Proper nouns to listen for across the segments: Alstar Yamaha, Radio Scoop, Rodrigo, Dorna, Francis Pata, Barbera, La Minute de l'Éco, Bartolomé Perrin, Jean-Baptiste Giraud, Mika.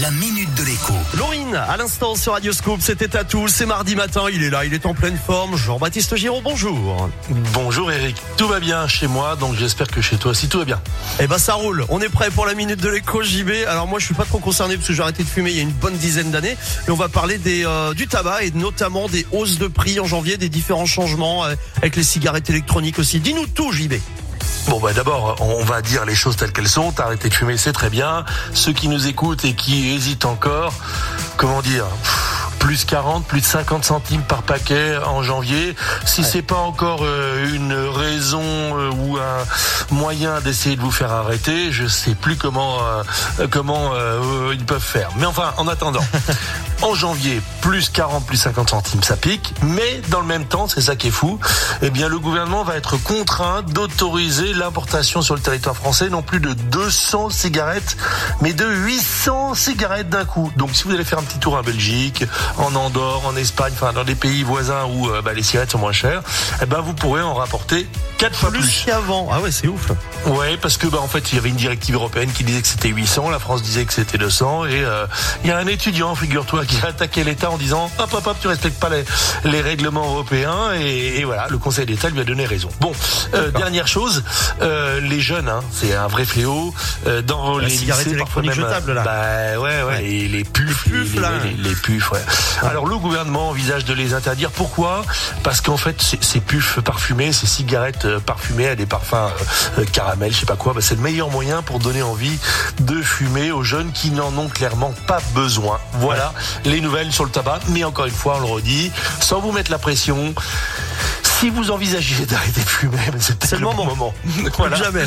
La Minute de l'Éco. Laurine, à l'instant sur Radio Scoop, c'était à tous. C'est mardi matin, il est là, il est en pleine forme. Jean-Baptiste Giraud, bonjour. Bonjour Eric, tout va bien chez moi, donc j'espère que chez toi aussi tout va bien. Eh ben ça roule, on est prêt pour La Minute de l'Éco, JB. Alors moi je suis pas trop concerné parce que j'ai arrêté de fumer il y a une bonne dizaine d'années. Et on va parler du tabac et notamment des hausses de prix en janvier, des différents changements avec les cigarettes électroniques aussi. Dis-nous tout, JB. Bon d'abord, on va dire les choses telles qu'elles sont. Arrêter de fumer, c'est très bien. Ceux qui nous écoutent et qui hésitent encore, comment dire, plus 40, plus de 50 centimes par paquet en janvier. Si c'est pas encore une raison ou un moyen d'essayer de vous faire arrêter, je sais plus comment ils peuvent faire. Mais enfin, en attendant, en janvier, plus 40, plus 50 centimes, ça pique. Mais dans le même temps, c'est ça qui est fou, eh bien, le gouvernement va être contraint d'autoriser l'importation sur le territoire français non plus de 200 cigarettes, mais de 800 cigarettes d'un coup. Donc, si vous allez faire un petit tour en Belgique, en Andorre, en Espagne, enfin dans les pays voisins où les cigarettes sont moins chères, eh ben vous pourrez en rapporter 4 fois plus qu'avant. Ah ouais, c'est ouf. Ouais, parce que en fait, il y avait une directive européenne qui disait que c'était 800, la France disait que c'était 200 et il y a un étudiant, figure-toi, qui a attaqué l'État en disant hop, tu respectes pas les règlements européens et voilà, le Conseil d'État lui a donné raison. Bon, dernière chose, les jeunes, c'est un vrai fléau dans les cigarettes électroniques jetables là. Bah ouais. Et les puffs, ouais. Alors le gouvernement envisage de les interdire. Pourquoi ? Parce qu'en fait ces puffs parfumées, ces cigarettes parfumées à des parfums caramel, je sais pas quoi, c'est le meilleur moyen pour donner envie de fumer aux jeunes qui n'en ont clairement pas besoin. Voilà les nouvelles sur le tabac, mais encore une fois on le redit, sans vous mettre la pression. Si vous envisagez d'arrêter de fumer, c'est le moment. Voilà. Jamais.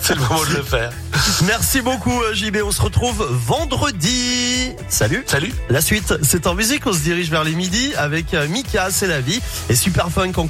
C'est le moment de le faire. Merci beaucoup, JB. On se retrouve vendredi. Salut. La suite, c'est en musique. On se dirige vers les midis avec Mika, c'est la vie. Et Super Funk.